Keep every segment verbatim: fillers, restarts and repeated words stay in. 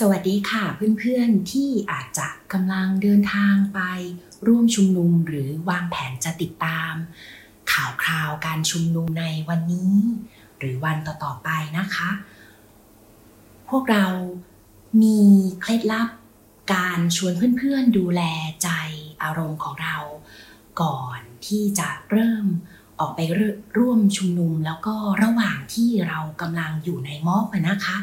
สวัสดีค่ะเพื่อนๆที่อาจจะกำลังเดินทางไปร่วมชุมนุมหรือวางแผนจะติดตามข่าวคราวการชุมนุมในวันนี้หรือวันต่อๆไปนะคะพวกเรามีเคล็ดลับการชวนเพื่อนๆดูแลใจอารมณ์ของเราก่อนที่จะเริ่มออกไปร่วมชุมนุมแล้วก็ระหว่างที่เรากำลังอยู่ในม็อบนะคะ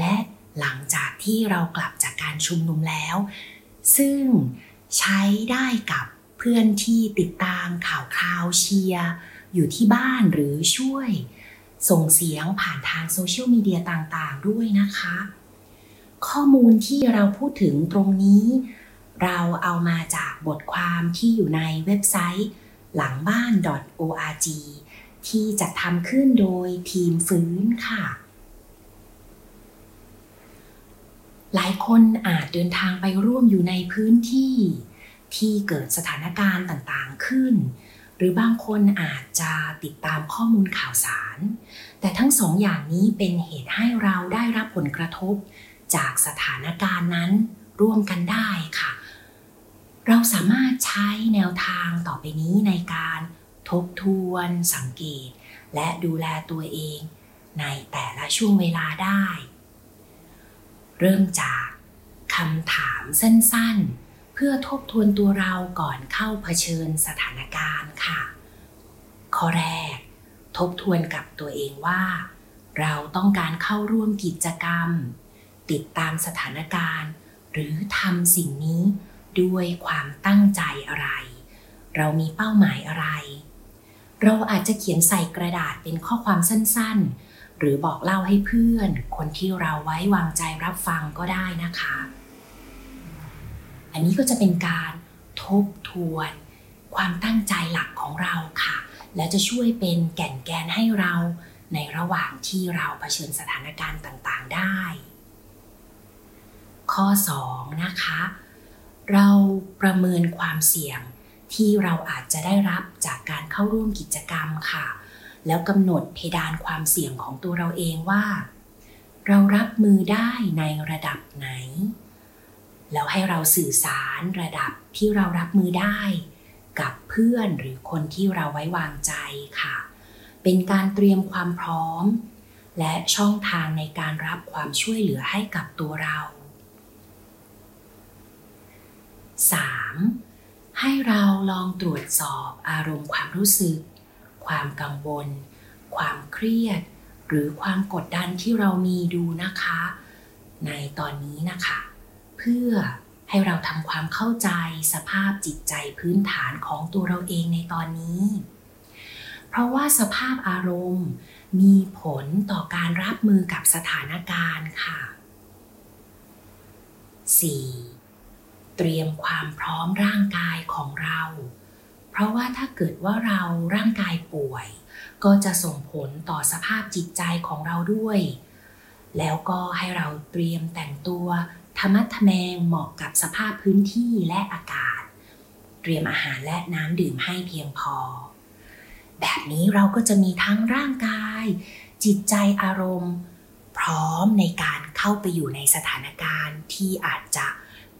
และหลังจากที่เรากลับจากการชุมนุมแล้วซึ่งใช้ได้กับเพื่อนที่ติดตามข่าวคราวเชียร์อยู่ที่บ้านหรือช่วยส่งเสียงผ่านทางโซเชียลมีเดียต่างๆด้วยนะคะข้อมูลที่เราพูดถึงตรงนี้เราเอามาจากบทความที่อยู่ในเว็บไซต์หลังบ้าน ดอท โอ อาร์ จี ที่จัดทำขึ้นโดยทีมฟื้นค่ะหลายคนอาจเดินทางไปร่วมอยู่ในพื้นที่ที่เกิดสถานการณ์ต่างๆขึ้นหรือบางคนอาจจะติดตามข้อมูลข่าวสารแต่ทั้งสองอย่างนี้เป็นเหตุให้เราได้รับผลกระทบจากสถานการณ์นั้นร่วมกันได้ค่ะเราสามารถใช้แนวทางต่อไปนี้ในการทบทวนสังเกตและดูแลตัวเองในแต่ละช่วงเวลาได้เริ่มจากคำถามสั้นๆเพื่อทบทวนตัวเราก่อนเข้าเผชิญสถานการณ์ค่ะข้อแรกทบทวนกับตัวเองว่าเราต้องการเข้าร่วมกิจกรรมติดตามสถานการณ์หรือทำสิ่งนี้ด้วยความตั้งใจอะไรเรามีเป้าหมายอะไรเราอาจจะเขียนใส่กระดาษเป็นข้อความสั้นๆหรือบอกเล่าให้เพื่อนคนที่เราไว้วางใจรับฟังก็ได้นะคะอันนี้ก็จะเป็นการทบทวนความตั้งใจหลักของเราค่ะและจะช่วยเป็นแก่นแกนให้เราในระหว่างที่เราเผชิญสถานการณ์ต่างๆได้ข้อสองนะคะเราประเมินความเสี่ยงที่เราอาจจะได้รับจากการเข้าร่วมกิจกรรมค่ะแล้วกำหนดเพดานความเสี่ยงของตัวเราเองว่าเรารับมือได้ในระดับไหนแล้วให้เราสื่อสารระดับที่เรารับมือได้กับเพื่อนหรือคนที่เราไว้วางใจค่ะเป็นการเตรียมความพร้อมและช่องทางในการรับความช่วยเหลือให้กับตัวเราสามให้เราลองตรวจสอบอารมณ์ความรู้สึกความกังวลความเครียดหรือความกดดันที่เรามีดูนะคะในตอนนี้นะคะเพื่อให้เราทำความเข้าใจสภาพจิตใจพื้นฐานของตัวเราเองในตอนนี้เพราะว่าสภาพอารมณ์มีผลต่อการรับมือกับสถานการณ์ค่ะสี่เตรียมความพร้อมร่างกายของเราเพราะว่าถ้าเกิดว่าเราร่างกายป่วยก็จะส่งผลต่อสภาพจิตใจของเราด้วยแล้วก็ให้เราเตรียมแต่งตัวทะมัดทะแมงเหมาะกับสภาพพื้นที่และอากาศเตรียมอาหารและน้ำดื่มให้เพียงพอแบบนี้เราก็จะมีทั้งร่างกายจิตใจอารมณ์พร้อมในการเข้าไปอยู่ในสถานการณ์ที่อาจจะ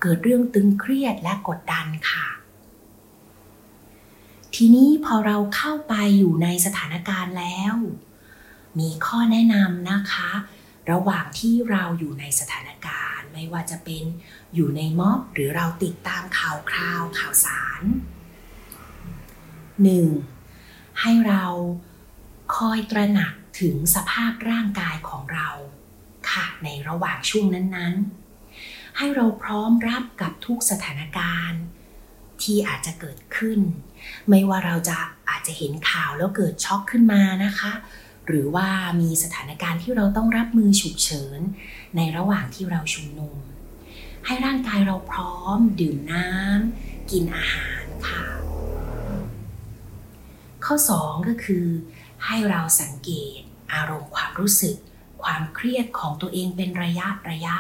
เกิดเรื่องตึงเครียดและกดดันค่ะทีนี้พอเราเข้าไปอยู่ในสถานการณ์แล้วมีข้อแนะนำนะคะระหว่างที่เราอยู่ในสถานการณ์ไม่ว่าจะเป็นอยู่ในม็อบหรือเราติดตามข่าวคราวข่าวสาร หนึ่ง. ให้เราคอยตระหนักถึงสภาพร่างกายของเราค่ะในระหว่างช่วงนั้นๆให้เราพร้อมรับกับทุกสถานการณ์ที่อาจจะเกิดขึ้นไม่ว่าเราจะอาจจะเห็นข่าวแล้วเกิดช็อกขึ้นมานะคะหรือว่ามีสถานการณ์ที่เราต้องรับมือฉุกเฉินในระหว่างที่เราชุมนุมให้ร่างกายเราพร้อมดื่มน้ำกินอาหารค่ะข้อสองก็คือให้เราสังเกตอารมณ์ความรู้สึกความเครียดของตัวเองเป็นระยะระยะ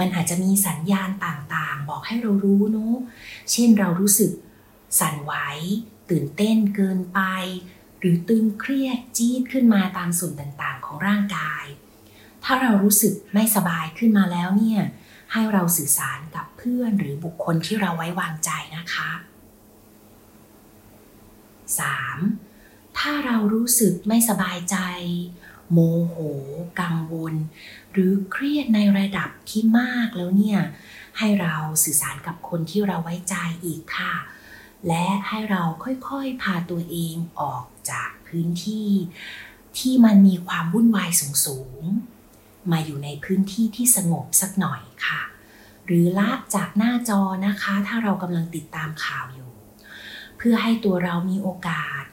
มันอาจจะมีสัญญาณต่างๆบอกให้เรารู้เนาะเช่นเรารู้สึกสั่นไหวตื่นเต้นเกินไปหรือตึงเครียดจี๊ดขึ้นมาตามส่วนต่างๆของร่างกาย ถ้าเรารู้สึกไม่สบายขึ้นมาแล้วเนี่ยให้เราสื่อสารกับเพื่อนหรือบุคคลที่เราไว้วางใจนะคะ สาม ถ้าเรารู้สึกไม่สบายใจโมโหกังวลหรือเครียดในระดับที่มากแล้วเนี่ยให้เราสื่อสารกับคนที่เราไว้ใจอีกค่ะและให้เราค่อยๆพาตัวเองออกจากพื้นที่ที่มันมีความวุ่นวายสูงๆมาอยู่ในพื้นที่ที่สงบสักหน่อยค่ะหรือละจากหน้าจอนะคะถ้าเรากำลังติดตามข่าวอยู่เพื่อให้ตัวเรามีโอกาส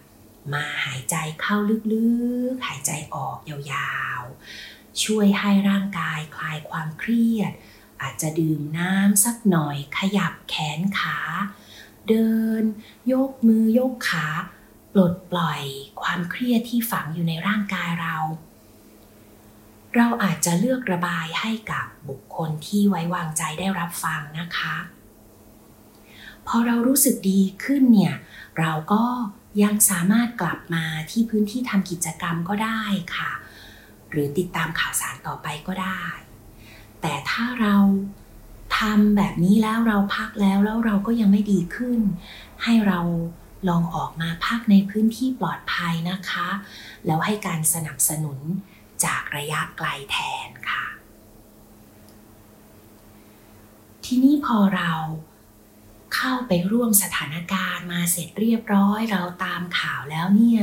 มาหายใจเข้าลึกๆหายใจออกยาวๆช่วยให้ร่างกายคลายความเครียดอาจจะดื่มน้ำสักหน่อยขยับแขนขาเดินยกมือยกขาปลดปล่อยความเครียดที่ฝังอยู่ในร่างกายเราเราอาจจะเลือกระบายให้กับบุคคลที่ไว้วางใจได้รับฟังนะคะพอเรารู้สึกดีขึ้นเนี่ยเราก็ยังสามารถกลับมาที่พื้นที่ทำกิจกรรมก็ได้ค่ะหรือติดตามข่าวสารต่อไปก็ได้แต่ถ้าเราทำแบบนี้แล้วเราพักแล้วแล้วเราก็ยังไม่ดีขึ้นให้เราลองออกมาพักในพื้นที่ปลอดภัยนะคะแล้วให้การสนับสนุนจากระยะไกลแทนค่ะทีนี้พอเราเข้าไปร่วมสถานการณ์มาเสร็จเรียบร้อยเราตามข่าวแล้วเนี่ย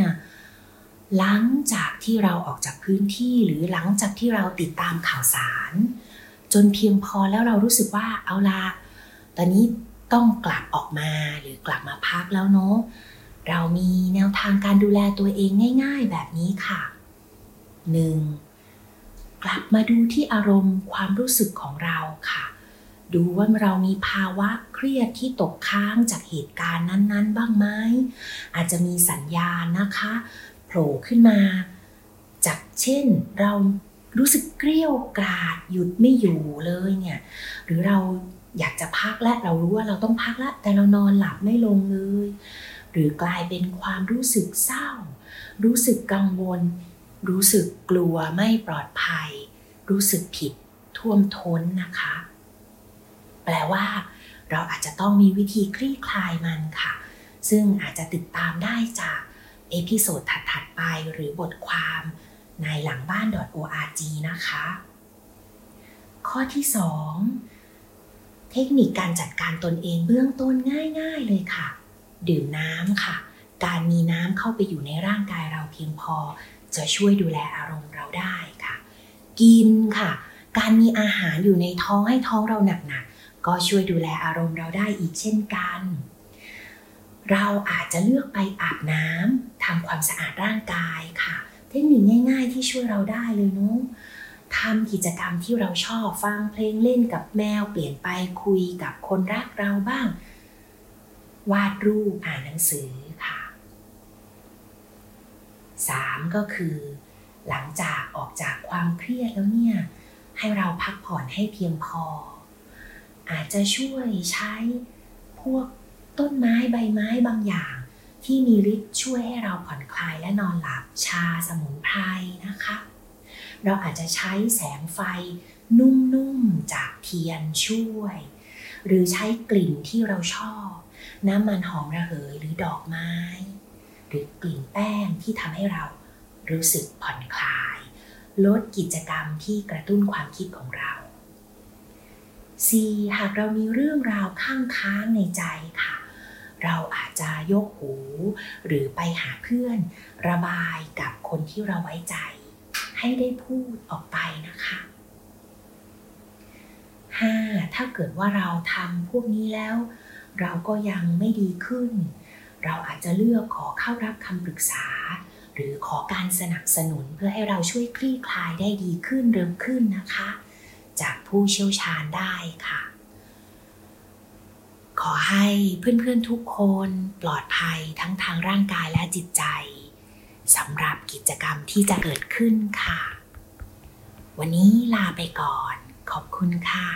หลังจากที่เราออกจากพื้นที่หรือหลังจากที่เราติดตามข่าวสารจนเพียงพอแล้วเรารู้สึกว่าเอาล่ะตอนนี้ต้องกลับออกมาหรือกลับมาพักแล้วเนาะเรามีแนวทางการดูแลตัวเองง่ายๆแบบนี้ค่ะ หนึ่ง กลับมาดูที่อารมณ์ความรู้สึกของเราค่ะดูว่าเรามีภาวะเครียดที่ตกค้างจากเหตุการณ์นั้นๆบ้างไหมอาจจะมีสัญญาณนะคะโผล่ขึ้นมาจากเช่นเรารู้สึกเกรี้ยวกราดหยุดไม่อยู่เลยเนี่ยหรือเราอยากจะพักและเรารู้ว่าเราต้องพักแล้วแต่เรานอนหลับไม่ลงเลยหรือกลายเป็นความรู้สึกเศร้ารู้สึกกังวลรู้สึกกลัวไม่ปลอดภัยรู้สึกผิดท่วมท้นนะคะแปลว่าเราอาจจะต้องมีวิธีคลี่คลายมันค่ะซึ่งอาจจะติดตามได้จากเอพิโซดถัดๆไปหรือบทความในหลังบ้าน .org นะคะข้อที่สองเทคนิคการจัดการตนเองเบื้องต้นง่ายๆเลยค่ะดื่มน้ำค่ะการมีน้ำเข้าไปอยู่ในร่างกายเราเพียงพอจะช่วยดูแลอารมณ์เราได้ค่ะกินค่ะการมีอาหารอยู่ในท้องให้ท้องเราหนักๆก็ช่วยดูแลอารมณ์เราได้อีกเช่นกันเราอาจจะเลือกไปอาบน้ำทำความสะอาดร่างกายค่ะเทคนิคง่ายๆที่ช่วยเราได้เลยเนาะทำกิจกรรมที่เราชอบฟังเพลงเล่นกับแมวเปลี่ยนไปคุยกับคนรักเราบ้างวาดรูปอ่านหนังสือค่ะสามก็คือหลังจากออกจากความเครียดแล้วเนี่ยให้เราพักผ่อนให้เพียงพออาจจะช่วยใช้พวกต้นไม้ใบไม้บางอย่างที่มีฤทธิ์ช่วยให้เราผ่อนคลายและนอนหลับชาสมุนไพรนะคะเราอาจจะใช้แสงไฟนุ่มๆจากเทียนช่วยหรือใช้กลิ่นที่เราชอบน้ำมันหอมระเหยหรือดอกไม้หรือกลิ่นแป้งที่ทำให้เรารู้สึกผ่อนคลายลดกิจกรรมที่กระตุ้นความคิดของเรา สี่ หากเรามีเรื่องราวข้างค้างในใจค่ะเราอาจจะยกหูหรือไปหาเพื่อนระบายกับคนที่เราไว้ใจให้ได้พูดออกไปนะคะ ห้า ถ้าเกิดว่าเราทำพวกนี้แล้วเราก็ยังไม่ดีขึ้นเราอาจจะเลือกขอเข้ารับคำปรึกษาหรือขอการสนับสนุนเพื่อให้เราช่วยคลี่คลายได้ดีขึ้นเร็วขึ้นนะคะจากผู้เชี่ยวชาญได้ค่ะขอให้เพื่อนๆทุกคนปลอดภัยทั้งทางร่างกายและจิตใจสำหรับกิจกรรมที่จะเกิดขึ้นค่ะวันนี้ลาไปก่อนขอบคุณค่ะ